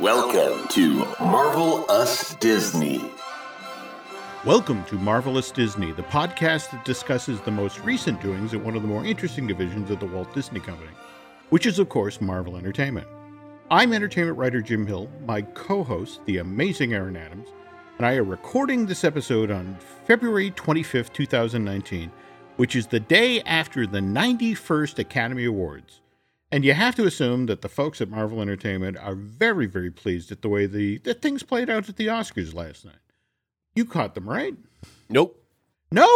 Welcome to Marvelous Disney. Welcome to Marvelous Disney, the podcast that discusses the most recent doings at one of the more interesting divisions of the Walt Disney Company, which is, of course, Marvel Entertainment. I'm entertainment writer Jim Hill, my co-host, the amazing Aaron Adams, and I are recording this episode on February 25th, 2019, which is the day after the 91st Academy Awards. And you have to assume that the folks at Marvel Entertainment are very, very pleased at the way that things played out at the Oscars last night. You caught them, right? Nope. No!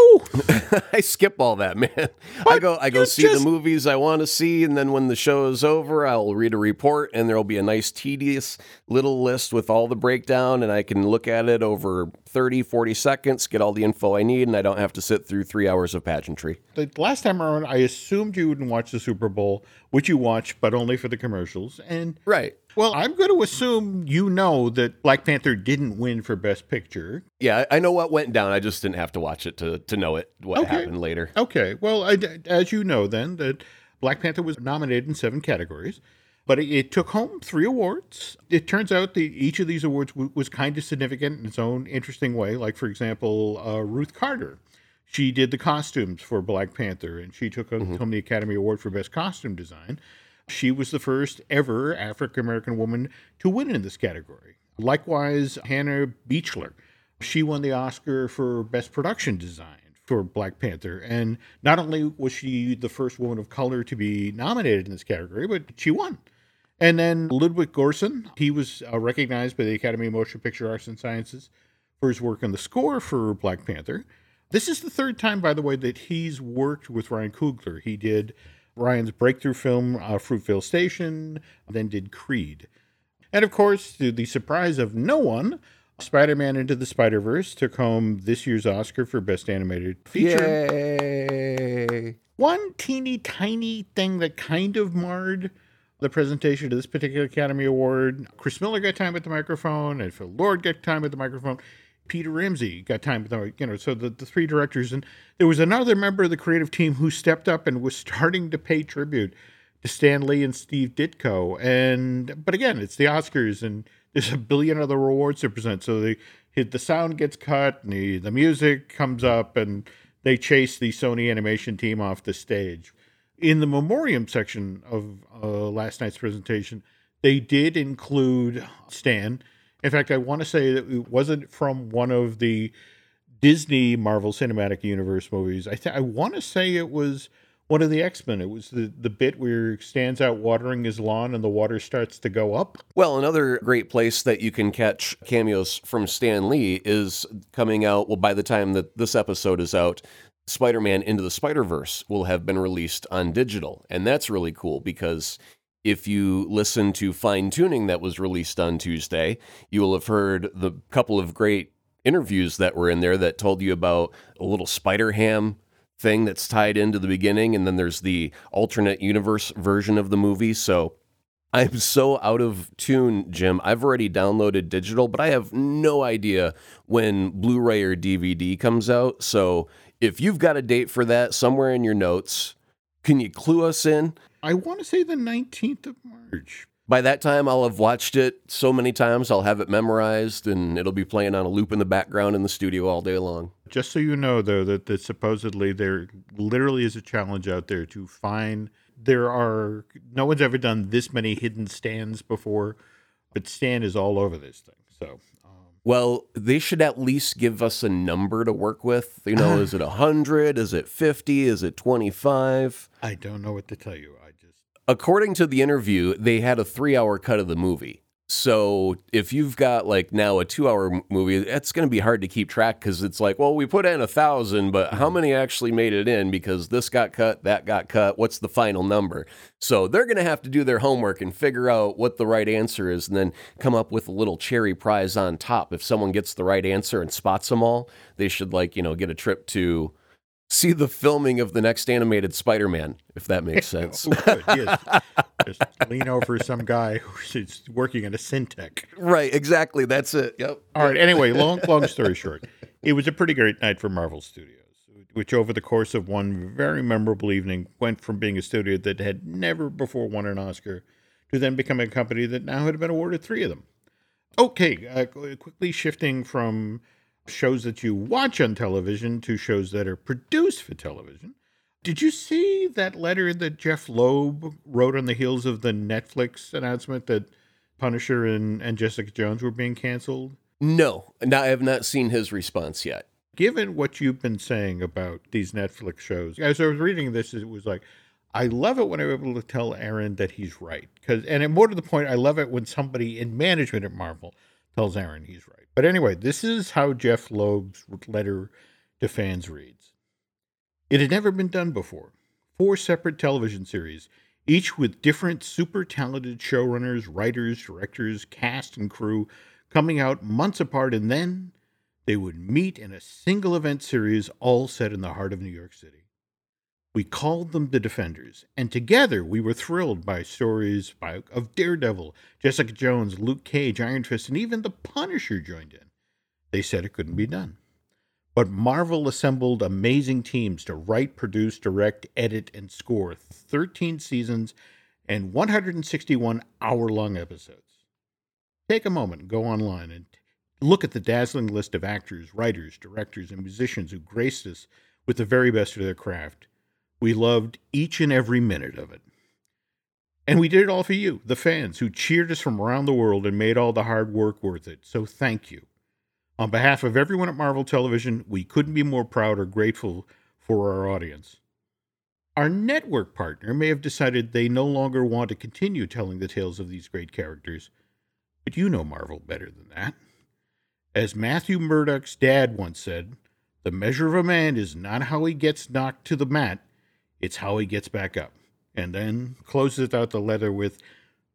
I skip all that, man. But I go see the movies I want to see, and then when the show is over, I'll read a report, and there'll be a nice, tedious little list with all the breakdown, and I can look at it over 30, 40 seconds, get all the info I need, and I don't have to sit through 3 hours of pageantry. The last time around, I assumed you wouldn't watch the Super Bowl, which you watched, but only for the commercials. And right. Well, I'm going to assume you know that Black Panther didn't win for Best Picture. Yeah, I know what went down. I just didn't have to watch it to know it, what happened later. Okay. Well, as you know then, that Black Panther was nominated in 7 categories, but it took home 3 awards. It turns out that each of these awards was kind of significant in its own interesting way. Like, for example, Ruth Carter. She did the costumes for Black Panther, and she took home the Academy Award for Best Costume Design. She was the first ever African-American woman to win in this category. Likewise, Hannah Beachler. She won the Oscar for Best Production Design for Black Panther. And not only was she the first woman of color to be nominated in this category, but she won. And then Ludwig Göransson, he was recognized by the Academy of Motion Picture Arts and Sciences for his work on the score for Black Panther. This is the third time, by the way, that he's worked with Ryan Coogler. He did Ryan's breakthrough film, Fruitvale Station, then did Creed. And of course, to the surprise of no one, Spider-Man: Into the Spider-Verse took home this year's Oscar for Best Animated Feature. Yay! One teeny tiny thing that kind of marred the presentation to this particular Academy Award. Chris Miller got time at the microphone, and Phil Lord got time at the microphone. Peter Ramsey got time, so the 3 directors. And there was another member of the creative team who stepped up and was starting to pay tribute to Stan Lee and Steve Ditko. But again, it's the Oscars, and there's a billion other awards to present. So the sound gets cut, and the music comes up, and they chase the Sony animation team off the stage. In the memoriam section of last night's presentation, they did include Stan. In fact, I want to say that it wasn't from one of the Disney Marvel Cinematic Universe movies. I want to say it was one of the X-Men. It was the bit where Stan's out watering his lawn and the water starts to go up. Well, another great place that you can catch cameos from Stan Lee is coming out, well, by the time that this episode is out, Spider-Man: Into the Spider-Verse will have been released on digital. And that's really cool because if you listen to Fine Tuning that was released on Tuesday, you will have heard the couple of great interviews that were in there that told you about a little spider ham thing that's tied into the beginning, and then there's the alternate universe version of the movie. So I'm so out of tune, Jim. I've already downloaded digital, but I have no idea when Blu-ray or DVD comes out. So if you've got a date for that somewhere in your notes, can you clue us in? I want to say the 19th of March. By that time, I'll have watched it so many times, I'll have it memorized, and it'll be playing on a loop in the background in the studio all day long. Just so you know, though, that supposedly there literally is a challenge out there to find. No one's ever done this many hidden Stans before, but Stan is all over this thing, so. Well, they should at least give us a number to work with. You know, is it 100? Is it 50? Is it 25? I don't know what to tell you. According to the interview, they had a 3-hour cut of the movie. So if you've got now a 2-hour movie, that's going to be hard to keep track because it's like, well, we put in 1,000, but how many actually made it in because this got cut, that got cut, what's the final number? So they're going to have to do their homework and figure out what the right answer is and then come up with a little cherry prize on top. If someone gets the right answer and spots them all, they should get a trip to see the filming of the next animated Spider-Man, if that makes sense. Oh, yes. Just lean over some guy who's working in a Syntec. Right, exactly. That's it. Yep. All right. Anyway, long story short, it was a pretty great night for Marvel Studios, which over the course of one very memorable evening went from being a studio that had never before won an Oscar to then becoming a company that now had been awarded 3 of them. Okay, quickly shifting from shows that you watch on television to shows that are produced for television. Did you see that letter that Jeff Loeb wrote on the heels of the Netflix announcement that Punisher and Jessica Jones were being canceled? No, I have not seen his response yet. Given what you've been saying about these Netflix shows, as I was reading this, it was like, I love it when I'm able to tell Aaron that he's right. And more to the point, I love it when somebody in management at Marvel tells Aaron he's right. But anyway, this is how Jeff Loeb's letter to fans reads. It had never been done before. 4 separate television series, each with different super talented showrunners, writers, directors, cast, and crew coming out months apart, and then they would meet in a single event series all set in the heart of New York City. We called them the Defenders, and together we were thrilled by stories of Daredevil, Jessica Jones, Luke Cage, Iron Fist, and even the Punisher joined in. They said it couldn't be done. But Marvel assembled amazing teams to write, produce, direct, edit, and score 13 seasons and 161 hour-long episodes. Take a moment, go online, and look at the dazzling list of actors, writers, directors, and musicians who graced us with the very best of their craft. We loved each and every minute of it. And we did it all for you, the fans, who cheered us from around the world and made all the hard work worth it. So thank you. On behalf of everyone at Marvel Television, we couldn't be more proud or grateful for our audience. Our network partner may have decided they no longer want to continue telling the tales of these great characters, but you know Marvel better than that. As Matthew Murdock's dad once said, the measure of a man is not how he gets knocked to the mat, it's how he gets back up. And then closes out the letter with,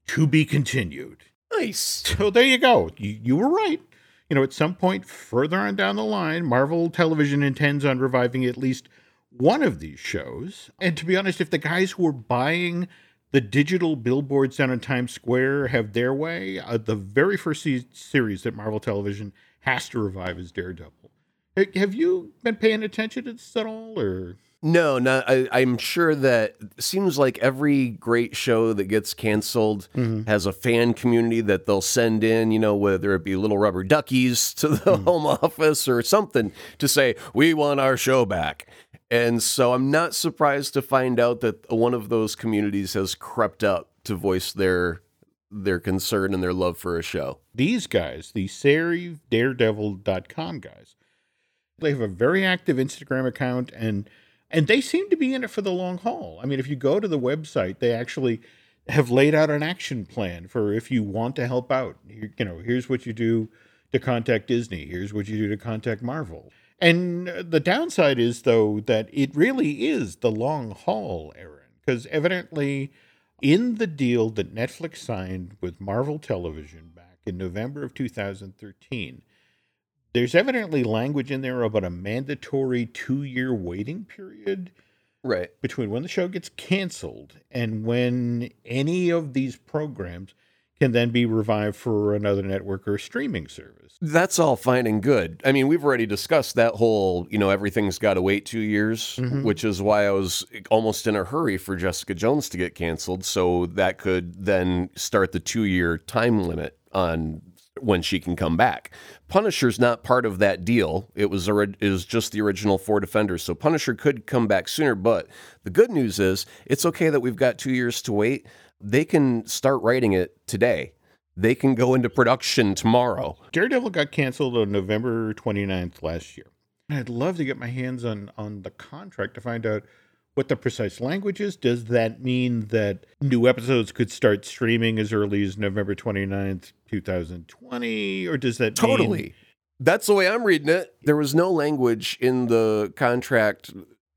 to be continued. Nice. So there you go. You were right. You know, at some point further on down the line, Marvel Television intends on reviving at least one of these shows. And to be honest, if the guys who are buying the digital billboards down in Times Square have their way, the very first series that Marvel Television has to revive is Daredevil. Have you been paying attention to this at all, or...? No, I'm sure that seems like every great show that gets canceled has a fan community that they'll send in, you know, whether it be little rubber duckies to the home office or something to say, we want our show back. And so I'm not surprised to find out that one of those communities has crept up to voice their concern and their love for a show. These guys, the SaveDaredevil.com guys, they have a very active Instagram account, and they seem to be in it for the long haul. I mean, if you go to the website, they actually have laid out an action plan for if you want to help out. You know, here's what you do to contact Disney. Here's what you do to contact Marvel. And the downside is, though, that it really is the long haul, Aaron, because evidently in the deal that Netflix signed with Marvel Television back in November of 2013, there's evidently language in there about a mandatory 2-year waiting period between when the show gets canceled and when any of these programs can then be revived for another network or streaming service. That's all fine and good. I mean, we've already discussed that whole, you know, everything's got to wait 2 years, which is why I was almost in a hurry for Jessica Jones to get canceled. So that could then start the 2-year time limit on when she can come back. Punisher's not part of that deal. It was just the original 4 Defenders. So Punisher could come back sooner, but the good news is it's okay that we've got 2 years to wait. They can start writing it today. They can go into production tomorrow. Daredevil got canceled on November 29th last year. I'd love to get my hands on the contract to find out what the precise language is. Does that mean that new episodes could start streaming as early as November 29th, 2020? Or does that mean... That's the way I'm reading it. There was no language in the contract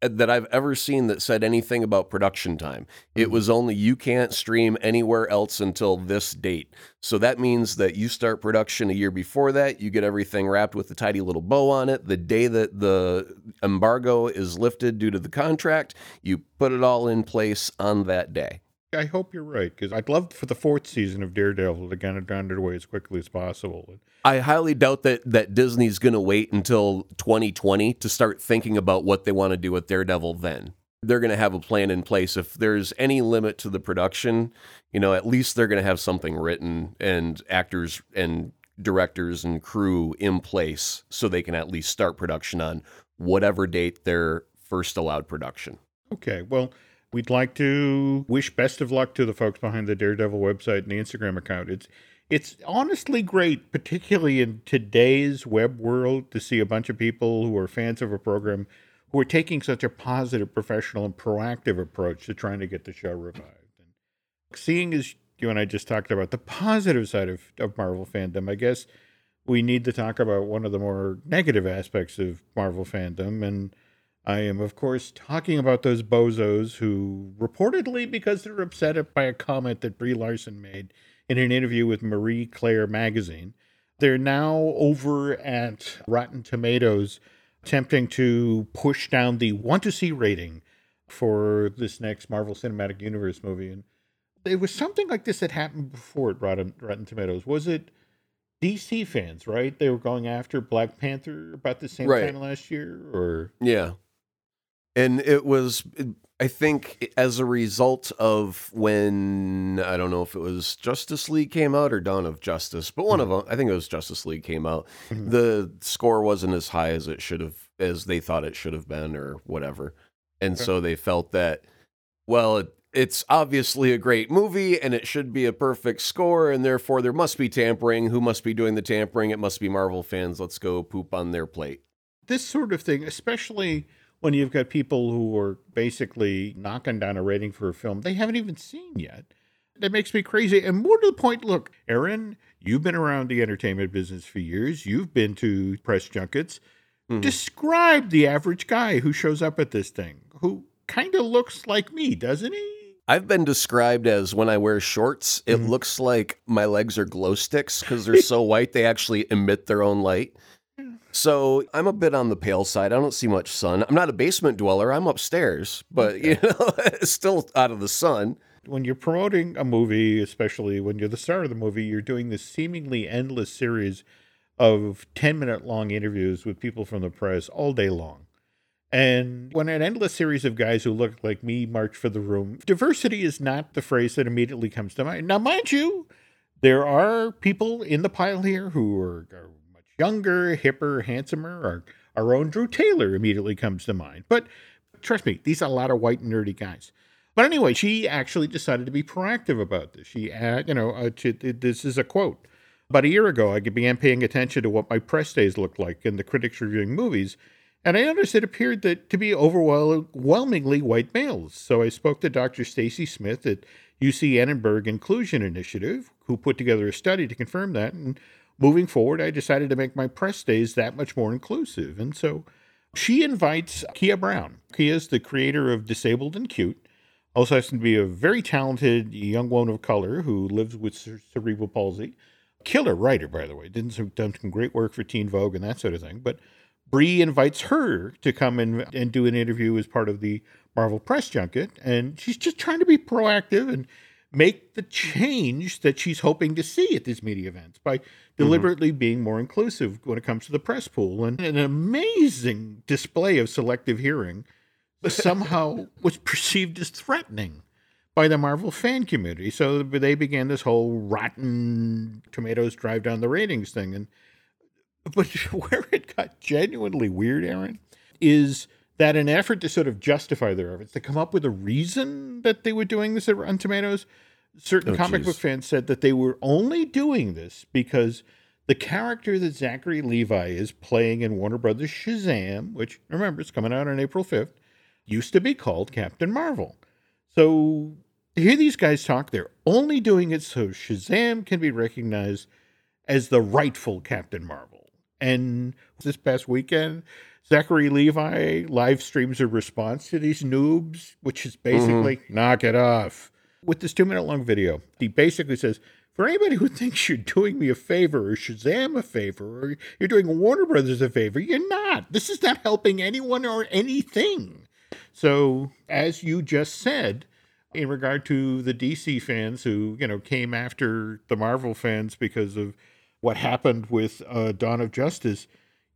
that I've ever seen that said anything about production time. It was only you can't stream anywhere else until this date. So that means that you start production a year before that, you get everything wrapped with a tidy little bow on it. The day that the embargo is lifted due to the contract, you put it all in place on that day. I hope you're right, because I'd love for the 4th season of Daredevil to kind of go underway as quickly as possible. I highly doubt that Disney's going to wait until 2020 to start thinking about what they want to do with Daredevil then. They're going to have a plan in place. If there's any limit to the production, you know, at least they're going to have something written and actors and directors and crew in place so they can at least start production on whatever date they're first allowed production. Okay, well, we'd like to wish best of luck to the folks behind the Daredevil website and the Instagram account. It's honestly great, particularly in today's web world, to see a bunch of people who are fans of a program who are taking such a positive, professional, and proactive approach to trying to get the show revived. And seeing as you and I just talked about the positive side of Marvel fandom, I guess we need to talk about one of the more negative aspects of Marvel fandom. And I am, of course, talking about those bozos who reportedly, because they're upset by a comment that Brie Larson made in an interview with Marie Claire magazine, they're now over at Rotten Tomatoes attempting to push down the want-to-see rating for this next Marvel Cinematic Universe movie. And it was something like this that happened before at Rotten Tomatoes. Was it DC fans, right? They were going after Black Panther about the same time last year? Or yeah. And it was, I think, as a result of when, I don't know if it was Justice League came out or Dawn of Justice, but one of them, I think it was Justice League came out. The score wasn't as high as it should have, as they thought it should have been or whatever. And so they felt that, well, it's obviously a great movie and it should be a perfect score. And therefore there must be tampering. Who must be doing the tampering? It must be Marvel fans. Let's go poop on their plate. This sort of thing, especially when you've got people who are basically knocking down a rating for a film they haven't even seen yet. That makes me crazy. And more to the point, look, Aaron, you've been around the entertainment business for years. You've been to press junkets. Describe the average guy who shows up at this thing, who kind of looks like me, doesn't he? I've been described as, when I wear shorts, it looks like my legs are glow sticks because they're so white they actually emit their own light. So I'm a bit on the pale side. I don't see much sun. I'm not a basement dweller. I'm upstairs, but you know, still out of the sun. When you're promoting a movie, especially when you're the star of the movie, you're doing this seemingly endless series of 10-minute long interviews with people from the press all day long. And when an endless series of guys who look like me march for the room, diversity is not the phrase that immediately comes to mind. Now, mind you, there are people in the pile here who are younger, hipper, handsomer, or our own Drew Taylor immediately comes to mind. But trust me, these are a lot of white and nerdy guys. But anyway, she actually decided to be proactive about this. She, this is a quote. About a year ago, I began paying attention to what my press days looked like and the critics reviewing movies, and I noticed it appeared to be overwhelmingly white males. So I spoke to Dr. Stacy Smith at UC Annenberg Inclusion Initiative, who put together a study to confirm that, and moving forward, I decided to make my press days that much more inclusive. And so she invites Kia Brown. Kia is the creator of Disabled and Cute. Also has to be a very talented young woman of color who lives with cerebral palsy. Killer writer, by the way. Done some great work for Teen Vogue and that sort of thing. But Brie invites her to come and do an interview as part of the Marvel Press Junket. And she's just trying to be proactive and make the change that she's hoping to see at these media events by deliberately being more inclusive when it comes to the press pool. And an amazing display of selective hearing somehow was perceived as threatening by the Marvel fan community. So they began this whole Rotten Tomatoes drive down the ratings thing. But where it got genuinely weird, Aaron, is that in an effort to sort of justify their efforts, to come up with a reason that they were doing this at Rotten Tomatoes, certain comic book fans said that they were only doing this because the character that Zachary Levi is playing in Warner Brothers' Shazam, which, remember, it's coming out on April 5th, used to be called Captain Marvel. So to hear these guys talk, they're only doing it so Shazam can be recognized as the rightful Captain Marvel. And this past weekend, Zachary Levi live streams a response to these noobs, which is basically knock it off. With this 2-minute long video, he basically says, for anybody who thinks you're doing me a favor or Shazam a favor or you're doing Warner Brothers a favor, you're not. This is not helping anyone or anything. So as you just said, in regard to the DC fans who, you know, came after the Marvel fans because of what happened with Dawn of Justice,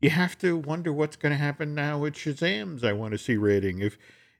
you have to wonder what's going to happen now with Shazam's I Want to See rating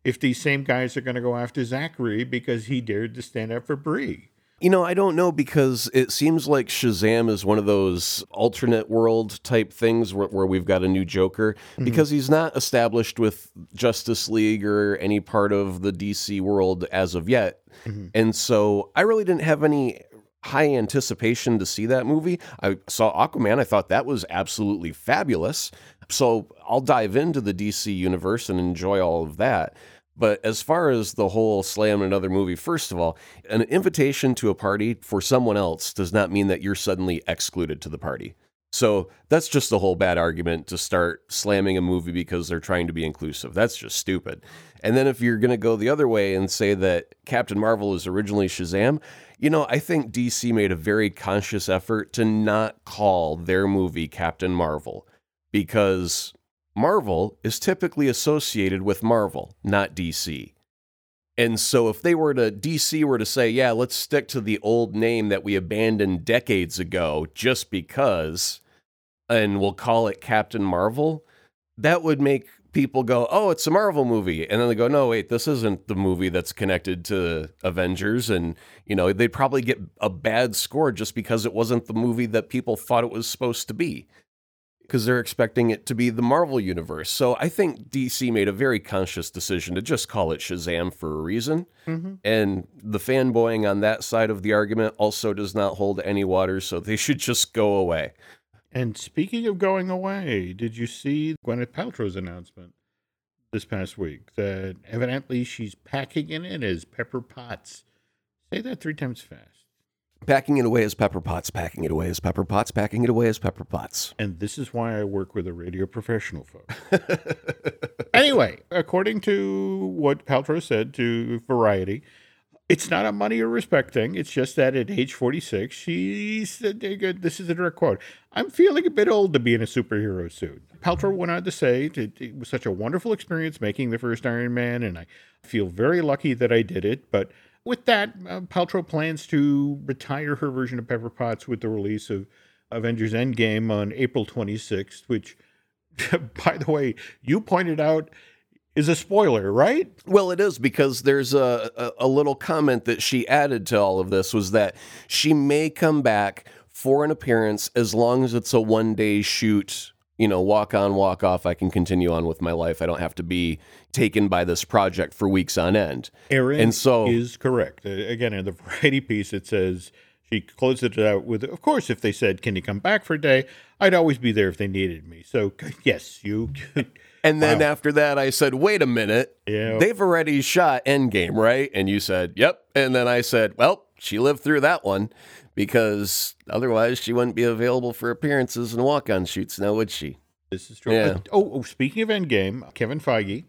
if these same guys are going to go after Zachary because he dared to stand up for Brie. You know, I don't know, because it seems like Shazam is one of those alternate world type things where we've got a new Joker, mm-hmm. because he's not established with Justice League or any part of the DC world as of yet. Mm-hmm. And so I really didn't have any high anticipation to see that movie. I saw Aquaman. I thought that was absolutely fabulous. So I'll dive into the DC universe and enjoy all of that. But as far as the whole slam another movie, first of all, an invitation to a party for someone else does not mean that you're suddenly excluded to the party. So that's just a whole bad argument to start slamming a movie because they're trying to be inclusive. That's just stupid. And then if you're going to go the other way and say that Captain Marvel is originally Shazam, you know, I think DC made a very conscious effort to not call their movie Captain Marvel, because Marvel is typically associated with Marvel, not DC. And so if they were to, DC were to say, yeah, let's stick to the old name that we abandoned decades ago just because, and we'll call it Captain Marvel, that would make people go, oh, it's a Marvel movie. And then they go, no, wait, this isn't the movie that's connected to Avengers. And, you know, they'd probably get a bad score just because it wasn't the movie that people thought it was supposed to be, because they're expecting it to be the Marvel universe. So I think DC made a very conscious decision to just call it Shazam for a reason. Mm-hmm. And the fanboying on that side of the argument also does not hold any water, so they should just go away. And speaking of going away, did you see Gwyneth Paltrow's announcement this past week that evidently she's packing it in as Pepper Potts? Say that 3 times fast. Packing it away as Pepper Potts, packing it away as Pepper Potts, packing it away as Pepper Potts. And this is why I work with a radio professional, folks. Anyway, according to what Paltrow said to Variety, it's not a money or respect thing. It's just that at age 46, she said, this is a direct quote, "I'm feeling a bit old to be in a superhero suit." Paltrow went on to say, "It was such a wonderful experience making the first Iron Man, and I feel very lucky that I did it, but..." With that, Paltrow plans to retire her version of Pepper Potts with the release of Avengers Endgame on April 26th, which, by the way, you pointed out is a spoiler, right? Well, it is, because there's a little comment that she added to all of this, was that she may come back for an appearance as long as it's a one-day shoot. You know, walk on, walk off, I can continue on with my life. I don't have to be taken by this project for weeks on end. Aaron is correct. Again, in the Variety piece, it says she closed it out with, of course, if they said, "Can you come back for a day? I'd always be there if they needed me." So, yes, you could. And then after that, I said, wait a minute. Yeah. They've already shot Endgame, right? And you said, yep. And then I said, well, she lived through that one, because otherwise she wouldn't be available for appearances and walk-on shoots now, would she? This is true. Yeah. Oh, speaking of Endgame, Kevin Feige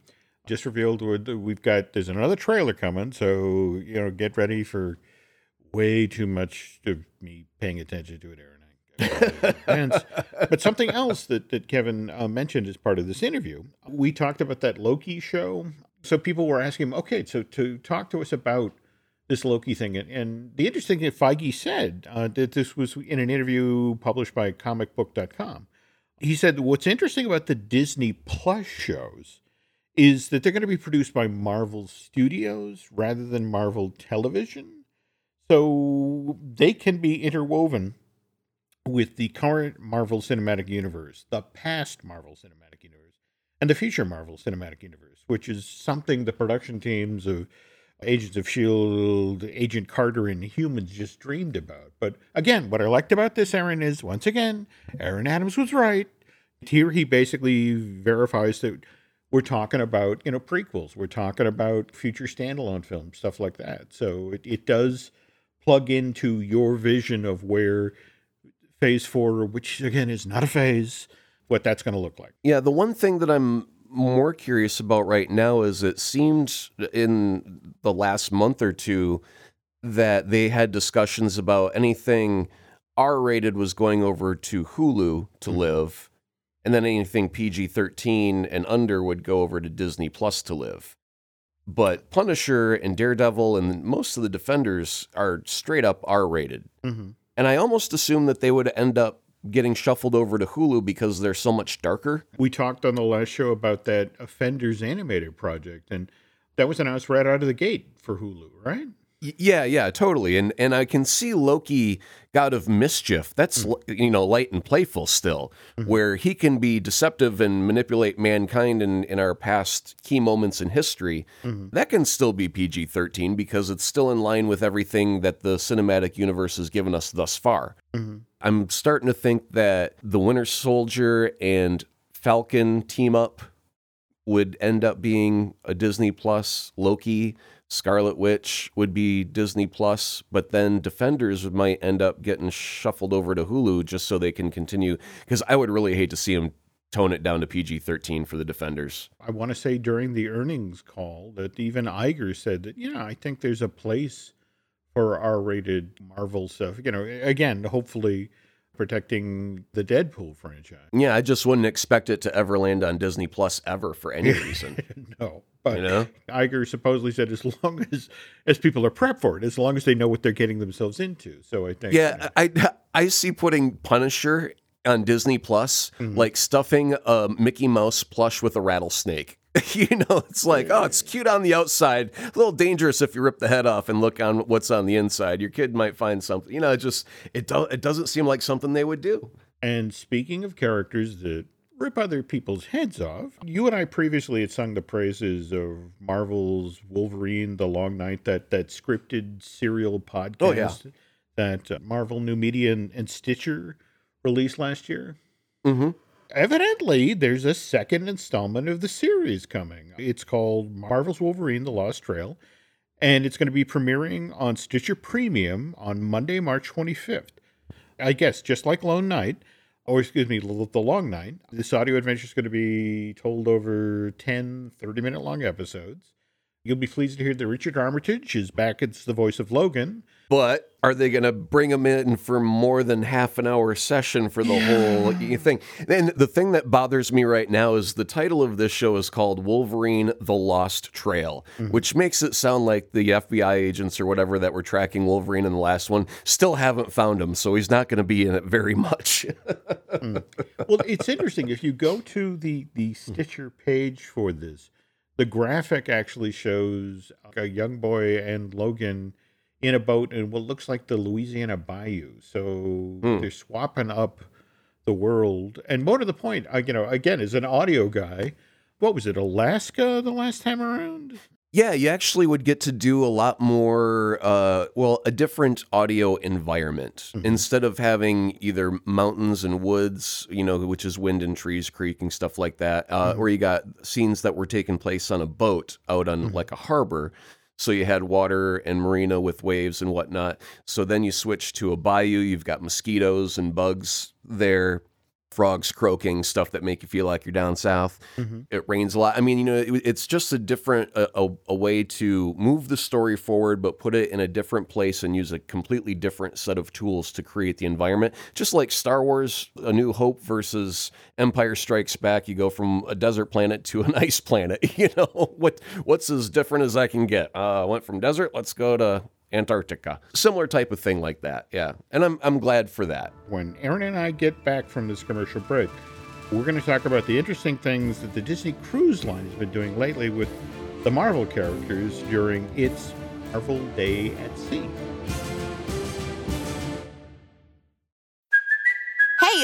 just revealed there's another trailer coming, so, you know, get ready for way too much of me paying attention to it, Aaron. But something else that Kevin mentioned as part of this interview, we talked about that Loki show, so people were asking him, okay, so to talk to us about this Loki thing. And the interesting thing that Feige said, that this was in an interview published by comicbook.com. He said, what's interesting about the Disney Plus shows is that they're going to be produced by Marvel Studios rather than Marvel Television. So they can be interwoven with the current Marvel Cinematic Universe, the past Marvel Cinematic Universe, and the future Marvel Cinematic Universe, which is something the production teams of Agents of S.H.I.E.L.D., Agent Carter, and Humans just dreamed about. But again, what I liked about this, Aaron, is, once again, Aaron Adams was right. Here he basically verifies that we're talking about, you know, prequels. We're talking about future standalone films, stuff like that. So it does plug into your vision of where Phase 4, which again is not a phase, what that's going to look like. Yeah, the one thing that I'm more curious about right now is it seemed in the last month or two that they had discussions about anything R-rated was going over to Hulu to live, and then anything PG-13 and under would go over to Disney Plus to live. But Punisher and Daredevil and most of the Defenders are straight up R-rated. Mm-hmm. And I almost assumed that they would end up getting shuffled over to Hulu because they're so much darker. We talked on the last show about that Offenders animated project, and that was announced right out of the gate for Hulu, right? Yeah, totally. And I can see Loki, God of Mischief, that's, light and playful still, where he can be deceptive and manipulate mankind in our past key moments in history. That can still be PG-13 because it's still in line with everything that the cinematic universe has given us thus far. I'm starting to think that the Winter Soldier and Falcon team up would end up being a Disney Plus. Loki, Scarlet Witch would be Disney Plus, but then Defenders might end up getting shuffled over to Hulu just so they can continue, because I would really hate to see them tone it down to PG-13 for the Defenders. I want to say during the earnings call that even Iger said that, I think there's a place for R-rated Marvel stuff. Again, hopefully protecting the Deadpool franchise. Yeah, I just wouldn't expect it to ever land on Disney Plus ever for any reason. No. But Iger supposedly said as long as people are prepped for it, as long as they know what they're getting themselves into. So I think... Yeah, I see putting Punisher on Disney Plus, like stuffing a Mickey Mouse plush with a rattlesnake. It's like, oh, it's cute on the outside, a little dangerous if you rip the head off and look on what's on the inside. Your kid might find something. It doesn't seem like something they would do. And speaking of characters that rip other people's heads off, you and I previously had sung the praises of Marvel's Wolverine, The Long Night, that scripted serial podcast that Marvel New Media and Stitcher released last year. Evidently, there's a second installment of the series coming. It's called Marvel's Wolverine, The Lost Trail, and it's going to be premiering on Stitcher Premium on Monday, March 25th. I guess, just like The Long Night, this audio adventure is going to be told over 10 30-minute-long episodes. You'll be pleased to hear that Richard Armitage is back as the voice of Logan. But are they going to bring him in for more than half an hour session for the whole thing? And the thing that bothers me right now is the title of this show is called Wolverine, The Lost Trail, which makes it sound like the FBI agents or whatever that were tracking Wolverine in the last one still haven't found him, so he's not going to be in it very much. Well, it's interesting. If you go to the Stitcher page for this, the graphic actually shows a young boy and Logan in a boat in what looks like the Louisiana Bayou. So they're swapping up the world. And more to the point, again, as an audio guy, what was it, Alaska the last time around? Yeah, you actually would get to do a lot more, a different audio environment. Instead of having either mountains and woods, which is wind and trees creaking, stuff like that, or you got scenes that were taking place on a boat out on like a harbor. So you had water and marina with waves and whatnot. So then you switch to a bayou. You've got mosquitoes and bugs there, frogs croaking, stuff that make you feel like you're down south. It rains a lot. I mean, it's just a different a way to move the story forward, but put it in a different place and use a completely different set of tools to create the environment. Just like Star Wars, A New Hope versus Empire Strikes Back, you go from a desert planet to an ice planet. What's as different as I can get? I went from desert, let's go to Antarctica. Similar type of thing like that, yeah. And I'm glad for that. When Aaron and I get back from this commercial break, we're going to talk about the interesting things that the Disney Cruise Line has been doing lately with the Marvel characters during its Marvel Day at Sea. Hey,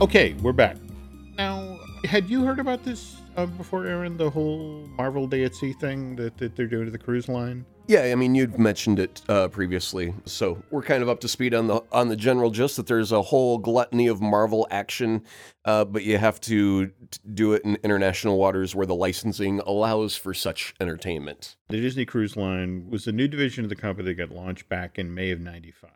Okay, we're back. Now, had you heard about this before, Aaron, the whole Marvel Day at Sea thing that they're doing to the cruise line? Yeah, I mean, you'd mentioned it previously, so we're kind of up to speed on the general gist that there's a whole gluttony of Marvel action, but you have to do it in international waters where the licensing allows for such entertainment. The Disney Cruise Line was a new division of the company that got launched back in May of '95.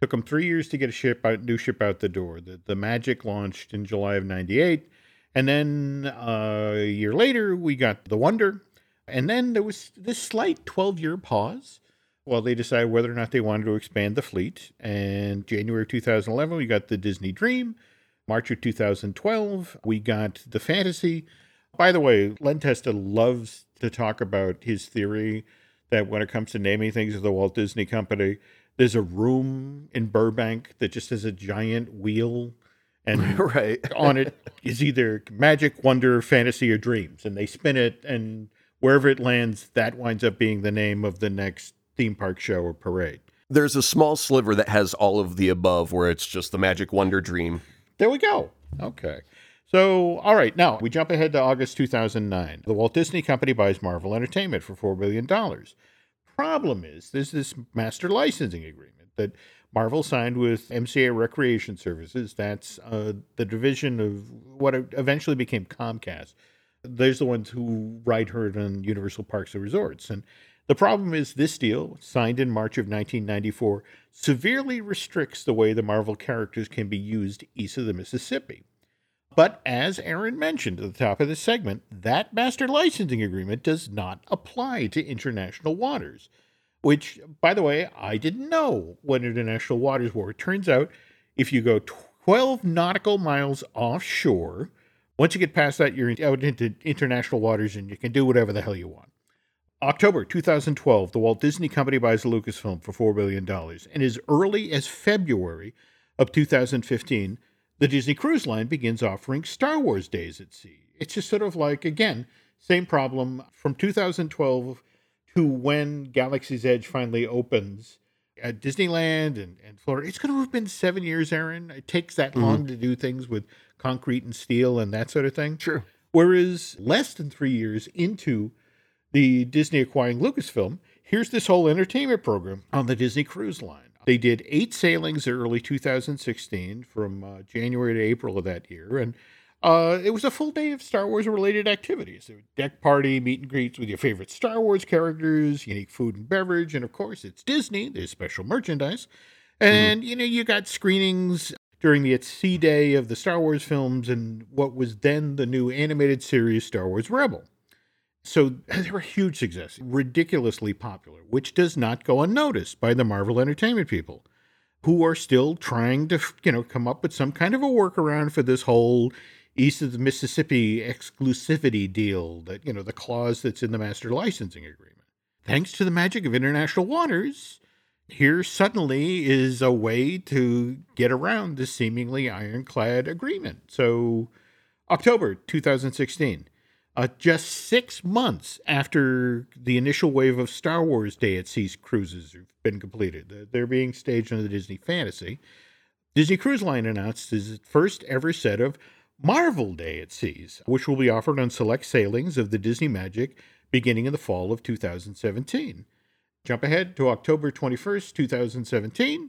Took them 3 years to get a new ship out the door. The Magic launched in July of '98, and then a year later we got the Wonder. And then there was this slight 12-year pause while they decided whether or not they wanted to expand the fleet. And January 2011, we got the Disney Dream. March of 2012, we got the Fantasy. By the way, Len Testa loves to talk about his theory that when it comes to naming things of the Walt Disney Company, there's a room in Burbank that just has a giant wheel. And right. on it is either Magic, Wonder, Fantasy, or Dreams. And they spin it and... wherever it lands, that winds up being the name of the next theme park show or parade. There's a small sliver that has all of the above where it's just the Magic, Wonder, Dream. There we go. Okay. So, all right. Now, we jump ahead to August 2009. The Walt Disney Company buys Marvel Entertainment for $4 billion. Problem is, there's this master licensing agreement that Marvel signed with MCA Recreation Services. That's the division of what eventually became Comcast. There's the ones who ride herd on Universal Parks and Resorts. And the problem is this deal, signed in March of 1994, severely restricts the way the Marvel characters can be used east of the Mississippi. But as Aaron mentioned at the top of this segment, that master licensing agreement does not apply to international waters, which, by the way, I didn't know what international waters were. It turns out if you go 12 nautical miles offshore... once you get past that, you're out into international waters and you can do whatever the hell you want. October 2012, the Walt Disney Company buys Lucasfilm for $4 billion. And as early as February of 2015, the Disney Cruise Line begins offering Star Wars Days at Sea. It's just sort of like, again, same problem from 2012 to when Galaxy's Edge finally opens at Disneyland and Florida. It's going to have been 7 years, Aaron. It takes that long to do things with concrete and steel and that sort of thing. Sure. Whereas less than 3 years into the Disney acquiring Lucasfilm, here's this whole entertainment program on the Disney Cruise Line. They did 8 sailings early 2016 from January to April of that year. And it was a full day of Star Wars related activities. There was deck party, meet and greets with your favorite Star Wars characters, unique food and beverage. And of course, it's Disney. There's special merchandise. And, you got screenings during the at sea day of the Star Wars films and what was then the new animated series Star Wars Rebel. So they were a huge success, ridiculously popular, which does not go unnoticed by the Marvel Entertainment people, who are still trying to, come up with some kind of a workaround for this whole east of the Mississippi exclusivity deal that, the clause that's in the master licensing agreement. Thanks to the magic of international waters, here suddenly is a way to get around this seemingly ironclad agreement. So October 2016, just 6 months after the initial wave of Star Wars Day at Sea cruises have been completed, they're being staged under the Disney Fantasy. Disney Cruise Line announced its first ever set of Marvel Day at Seas, which will be offered on select sailings of the Disney Magic beginning in the fall of 2017. Jump ahead to October 21st, 2017.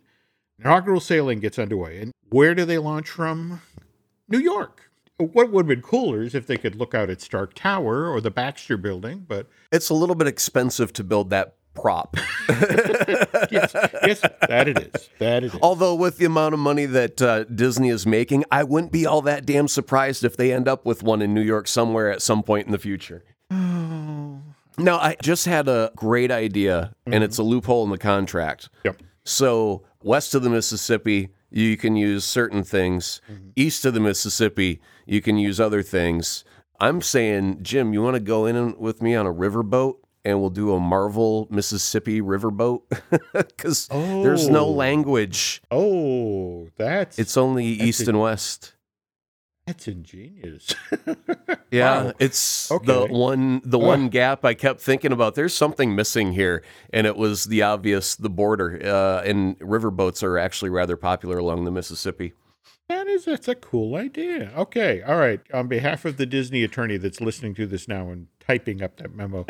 Inaugural sailing gets underway. And where do they launch from? New York. What would have been cooler is if they could look out at Stark Tower or the Baxter Building, but... it's a little bit expensive to build that prop. Yes, that it is. Although with the amount of money that Disney is making, I wouldn't be all that damn surprised if they end up with one in New York somewhere at some point in the future. Oh... no, I just had a great idea, and it's a loophole in the contract. Yep. So west of the Mississippi, you can use certain things. East of the Mississippi, you can use other things. I'm saying, Jim, you want to go in with me on a riverboat, and we'll do a Marvel Mississippi riverboat? Because there's no language. Oh, it's only that's east and west. That's ingenious. Yeah, wow. It's okay. the one gap I kept thinking about. There's something missing here, and it was the obvious, the border. And riverboats are actually rather popular along the Mississippi. That's a cool idea. Okay. All right. On behalf of the Disney attorney that's listening to this now and typing up that memo,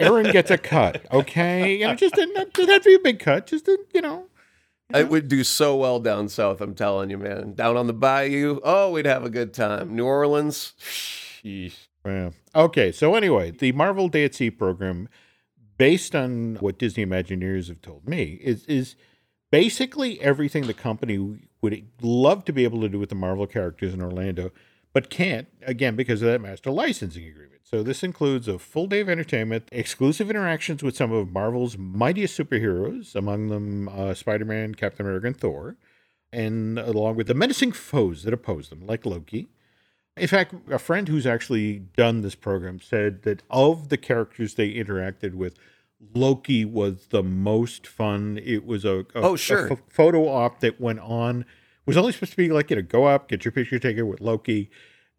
Aaron gets a cut. Okay. Just not have to be a big cut. Just, you know. It would do so well down south. I'm telling you, man, down on the bayou. Oh, we'd have a good time. New Orleans. Well, okay. So anyway, the Marvel Day at Sea program, based on what Disney Imagineers have told me, is basically everything the company would love to be able to do with the Marvel characters in Orlando, but can't, again, because of that master licensing agreement. So this includes a full day of entertainment, exclusive interactions with some of Marvel's mightiest superheroes, among them Spider-Man, Captain America, and Thor, and along with the menacing foes that oppose them, like Loki. In fact, a friend who's actually done this program said that of the characters they interacted with, Loki was the most fun. It was a photo op that went on. It was only supposed to be like, go up, get your picture taken with Loki.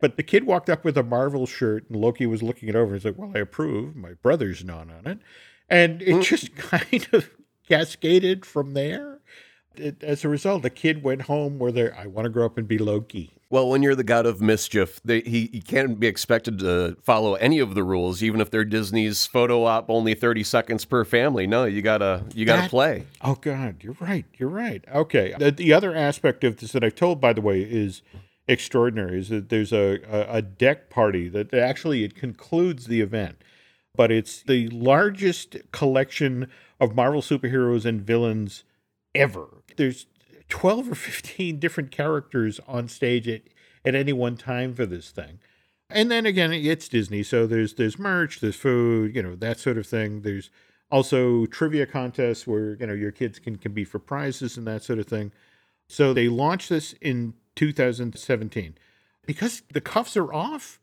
But the kid walked up with a Marvel shirt, and Loki was looking it over. He's like, well, I approve. My brother's not on it. And it just kind of cascaded from there. As a result, the kid went home where I want to grow up and be Loki. Well, when you're the god of mischief, he can't be expected to follow any of the rules, even if they're Disney's photo op only 30 seconds per family. No, you gotta play. Oh God, you're right. Okay. The other aspect of this that I've told, by the way, is extraordinary. Is that there's a deck party that actually it concludes the event, but it's the largest collection of Marvel superheroes and villains ever. There's 12 or 15 different characters on stage at any one time for this thing. And then again, it's Disney, so there's merch, there's food, that sort of thing. There's also trivia contests where, your kids can compete for prizes and that sort of thing. So they launched this in 2017. Because the cuffs are off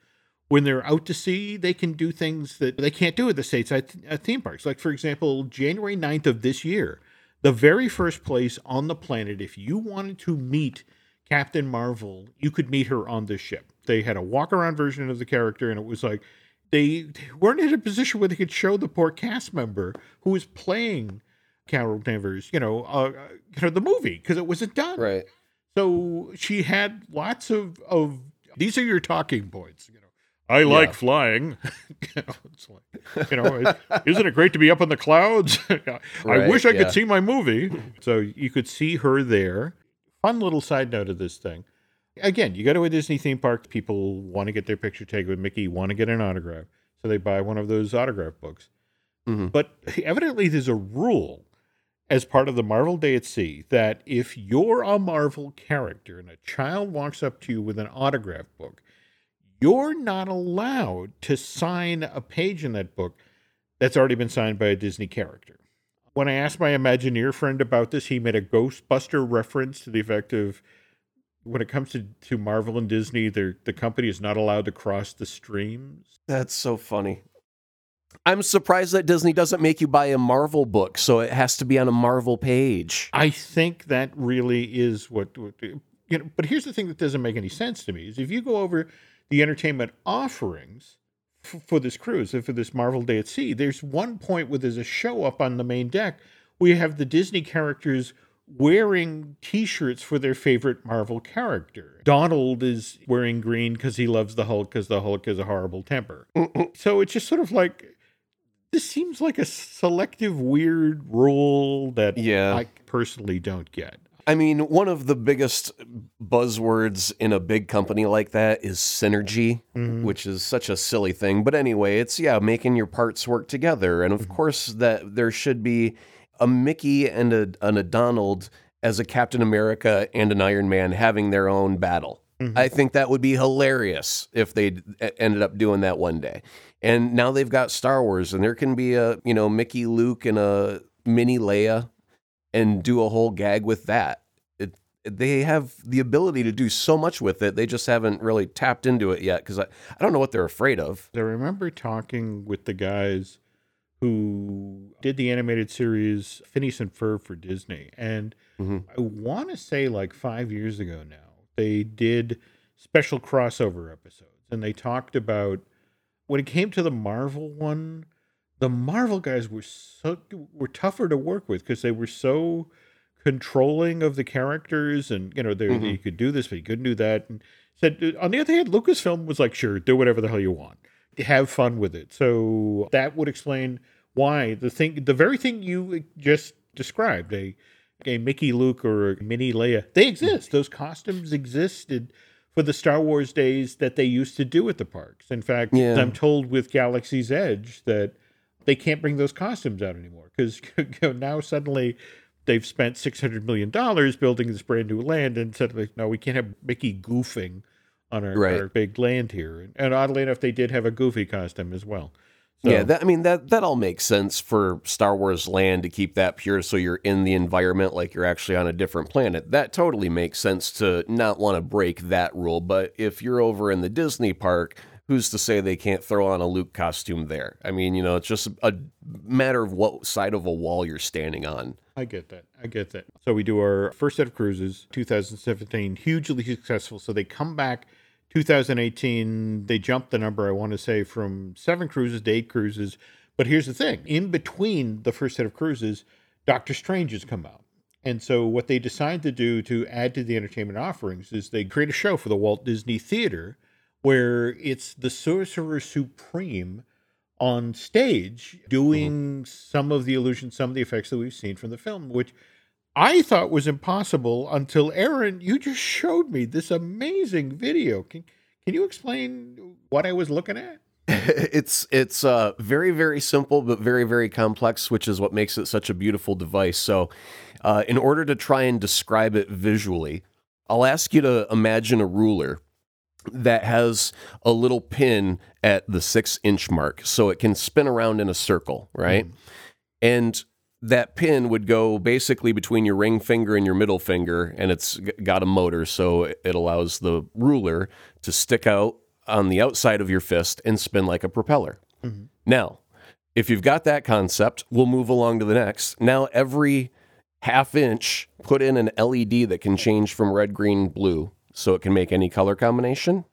when they're out to sea, they can do things that they can't do at the States at theme parks. Like, for example, January 9th of this year, the very first place on the planet, if you wanted to meet Captain Marvel, you could meet her on this ship. They had a walk-around version of the character, and it was like they weren't in a position where they could show the poor cast member who was playing Carol Danvers, the movie, because it wasn't done. Right. So she had lots of these are your talking points, I like flying. It's like, isn't it great to be up in the clouds? I wish I could see my movie. So you could see her there. Fun little side note of this thing. Again, you go to a Disney theme park, people want to get their picture taken with Mickey, want to get an autograph. So they buy one of those autograph books. Mm-hmm. But evidently there's a rule as part of the Marvel Day at Sea that if you're a Marvel character and a child walks up to you with an autograph book, you're not allowed to sign a page in that book that's already been signed by a Disney character. When I asked my Imagineer friend about this, he made a Ghostbuster reference to the effect of, when it comes to Marvel and Disney, the company is not allowed to cross the streams. That's so funny. I'm surprised that Disney doesn't make you buy a Marvel book, so it has to be on a Marvel page. I think that really is what. But here's the thing that doesn't make any sense to me, is if you go over the entertainment offerings for this cruise and for this Marvel Day at Sea, there's one point where there's a show up on the main deck. We have the Disney characters wearing T-shirts for their favorite Marvel character. Donald is wearing green because he loves the Hulk, because the Hulk has a horrible temper. So it's just sort of like, this seems like a selective, weird rule that I personally don't get. I mean, one of the biggest buzzwords in a big company like that is synergy, which is such a silly thing. But anyway, it's, making your parts work together. And of course, that there should be a Mickey and a Donald as a Captain America and an Iron Man having their own battle. Mm-hmm. I think that would be hilarious if they ended up doing that one day. And now they've got Star Wars, and there can be a, Mickey, Luke, and a mini Leia, and do a whole gag with that. They have the ability to do so much with it. They just haven't really tapped into it yet, because I don't know what they're afraid of. I remember talking with the guys who did the animated series Phineas and Ferb for Disney. And I want to say 5 years ago now, they did special crossover episodes. And they talked about, when it came to the Marvel one, the Marvel guys were tougher to work with because they were so controlling of the characters, and you know, you could do this, but you couldn't do that. And said, on the other hand, Lucasfilm was like, sure, do whatever the hell you want, have fun with it. So that would explain why the very thing you just described, a Mickey Luke or a Minnie Leia, they exist. Those costumes existed for the Star Wars days that they used to do at the parks. In fact, I'm told with Galaxy's Edge that they can't bring those costumes out anymore because now suddenly they've spent $600 million building this brand new land, and suddenly, no, we can't have Mickey goofing on our big land here. And oddly enough, they did have a Goofy costume as well. So, yeah, that all makes sense for Star Wars land to keep that pure, so you're in the environment like you're actually on a different planet. That totally makes sense to not want to break that rule, but if you're over in the Disney park, who's to say they can't throw on a Luke costume there? I mean, it's just a matter of what side of a wall you're standing on. I get that. So we do our first set of cruises, 2017, hugely successful, so they come back 2018, they jumped the number, I want to say, from 7 cruises to 8 cruises. But here's the thing. In between the first set of cruises, Doctor Strange has come out. And so what they decide to do to add to the entertainment offerings is they create a show for the Walt Disney Theater where it's the Sorcerer Supreme on stage doing some of the illusions, some of the effects that we've seen from the film, which I thought was impossible until, Aaron, you just showed me this amazing video. Can you explain what I was looking at? It's very, very simple, but very, very complex, which is what makes it such a beautiful device. So in order to try and describe it visually, I'll ask you to imagine a ruler that has a little pin at the 6-inch mark, so it can spin around in a circle, right? And that pin would go basically between your ring finger and your middle finger, and it's got a motor, so it allows the ruler to stick out on the outside of your fist and spin like a propeller. Mm-hmm. Now, if you've got that concept, we'll move along to the next. Now, every half inch, put in an LED that can change from red, green, blue, so it can make any color combination.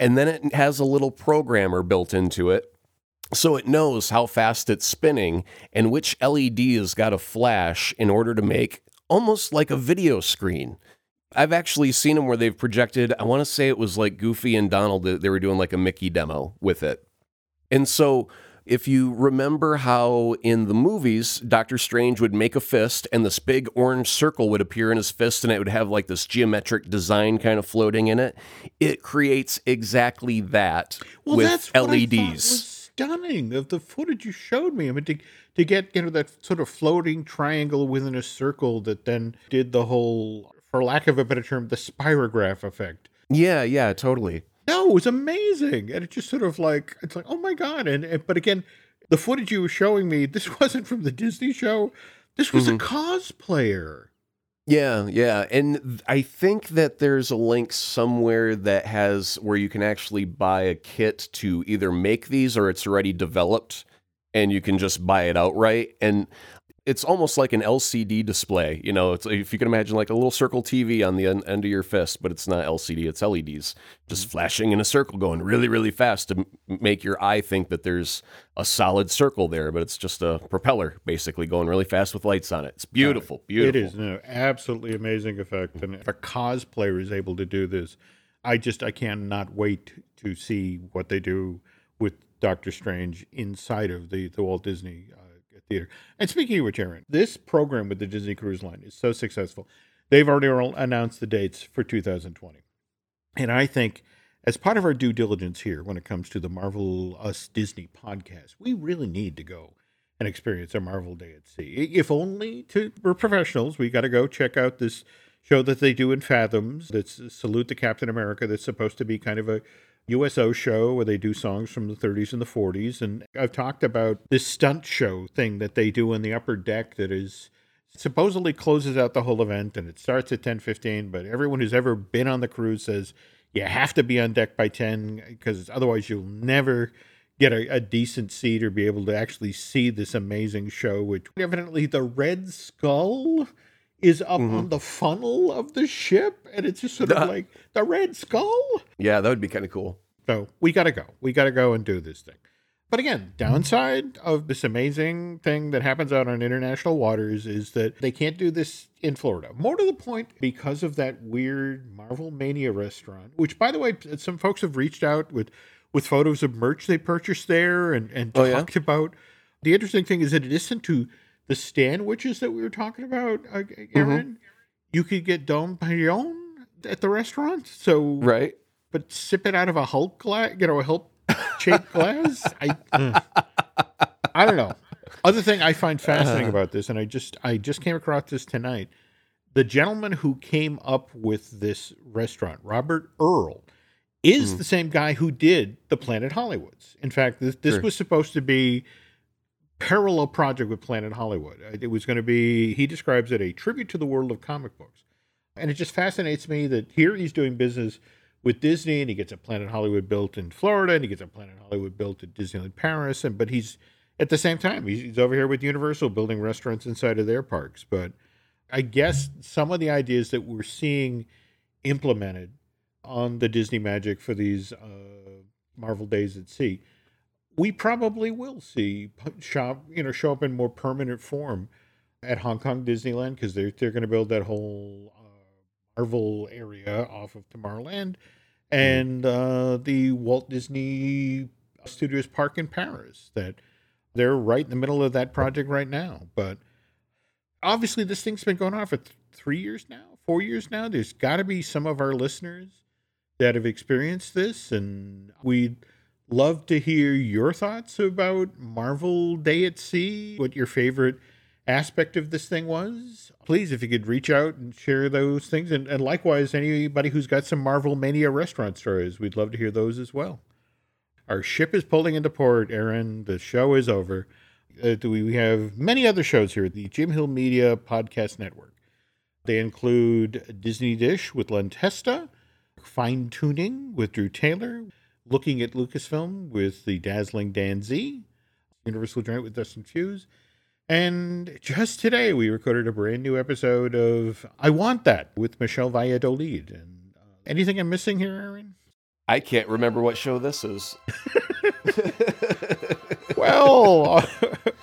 And then it has a little programmer built into it, so it knows how fast it's spinning and which LED has got to flash in order to make almost like a video screen. I've actually seen them where they've projected, I want to say it was like Goofy and Donald, they were doing like a Mickey demo with it. And so if you remember how in the movies, Doctor Strange would make a fist and this big orange circle would appear in his fist and it would have like this geometric design kind of floating in it. It creates exactly that with LEDs. Stunning of the footage you showed me. I mean, to get that sort of floating triangle within a circle that then did the whole, for lack of a better term, the spirograph effect. Yeah, totally. No, it was amazing, and it just sort of like it's like, oh my god! And but again, the footage you were showing me, this wasn't from the Disney show. This was a cosplayer. Yeah. And I think that there's a link somewhere that has where you can actually buy a kit to either make these or it's already developed and you can just buy it outright. And it's almost like an LCD display. It's, if you can imagine like a little circle TV on the end of your fist, but it's not LCD, it's LEDs just flashing in a circle going really, really fast to make your eye think that there's a solid circle there, but it's just a propeller basically going really fast with lights on it. It's beautiful. It is absolutely amazing effect. And if a cosplayer is able to do this, I cannot wait to see what they do with Doctor Strange inside of the Walt Disney Theater. And speaking of which, Aaron, this program with the Disney Cruise Line is so successful. They've already announced the dates for 2020. And I think as part of our due diligence here when it comes to the Marvel Us Disney podcast, we really need to go and experience a Marvel Day at Sea. If only we're professionals, we got to go check out this show that they do in Fathoms. That's Salute the Captain America. That's supposed to be kind of a USO show where they do songs from the 30s and the 40s. And I've talked about this stunt show thing that they do in the upper deck that is supposedly closes out the whole event, and it starts at 10:15. But everyone who's ever been on the cruise says you have to be on deck by 10 because otherwise you'll never get a decent seat or be able to actually see this amazing show, which evidently the Red Skull is up on the funnel of the ship, and it's just sort of like the Red Skull. Yeah, that would be kind of cool. So we got to go and do this thing. But again, downside of this amazing thing that happens out on international waters is that they can't do this in Florida. More to the point, because of that weird Marvel Mania restaurant, which, by the way, some folks have reached out with photos of merch they purchased there and talked about. The interesting thing is that it isn't to the Stan witches that we were talking about, Aaron. Mm-hmm. You could get Dom Perignon at the restaurant. So, right. But sip it out of a Hulk glass, a Hulk shaped glass. I don't know. Other thing I find fascinating about this, and I just came across this tonight. The gentleman who came up with this restaurant, Robert Earl, is the same guy who did the Planet Hollywoods. In fact, this was supposed to be a parallel project with Planet Hollywood. It was going to be, he describes it, a tribute to the world of comic books. And it just fascinates me that here he's doing business with Disney, and he gets a Planet Hollywood built in Florida, and he gets a Planet Hollywood built at Disneyland Paris, but he's, at the same time, he's over here with Universal building restaurants inside of their parks. But I guess some of the ideas that we're seeing implemented on the Disney magic for these Marvel Days at Sea, we probably will see show up in more permanent form at Hong Kong Disneyland, because they're going to build that whole Marvel area off of Tomorrowland, and the Walt Disney Studios Park in Paris, that they're right in the middle of that project right now. But obviously this thing's been going on for 3 years now, 4 years now. There's got to be some of our listeners that have experienced this, and we'd love to hear your thoughts about Marvel Day at Sea, what your favorite aspect of this thing was. Please, if you could reach out and share those things, and likewise anybody who's got some Marvel Mania restaurant stories, we'd love to hear those as well. Our ship is pulling into port, Aaron. The show is over. We have many other shows here at the Jim Hill Media Podcast Network. They include Disney Dish with Len Testa, Fine Tuning with Drew Taylor, Looking at Lucasfilm with the dazzling Dan Z, Universal Joint with Dustin Fuse. And just today, we recorded a brand new episode of I Want That with Michelle Valladolid. And anything I'm missing here, Aaron? I can't remember what show this is. Well,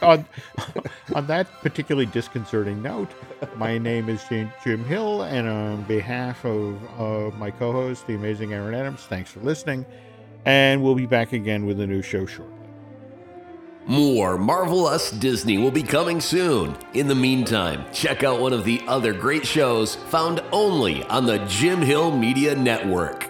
on that particularly disconcerting note, my name is Jim Hill, and on behalf of my co-host, the amazing Aaron Adams, thanks for listening. And we'll be back again with a new show shortly. More Marvel Us Disney will be coming soon. In the meantime, check out one of the other great shows found only on the Jim Hill Media Network.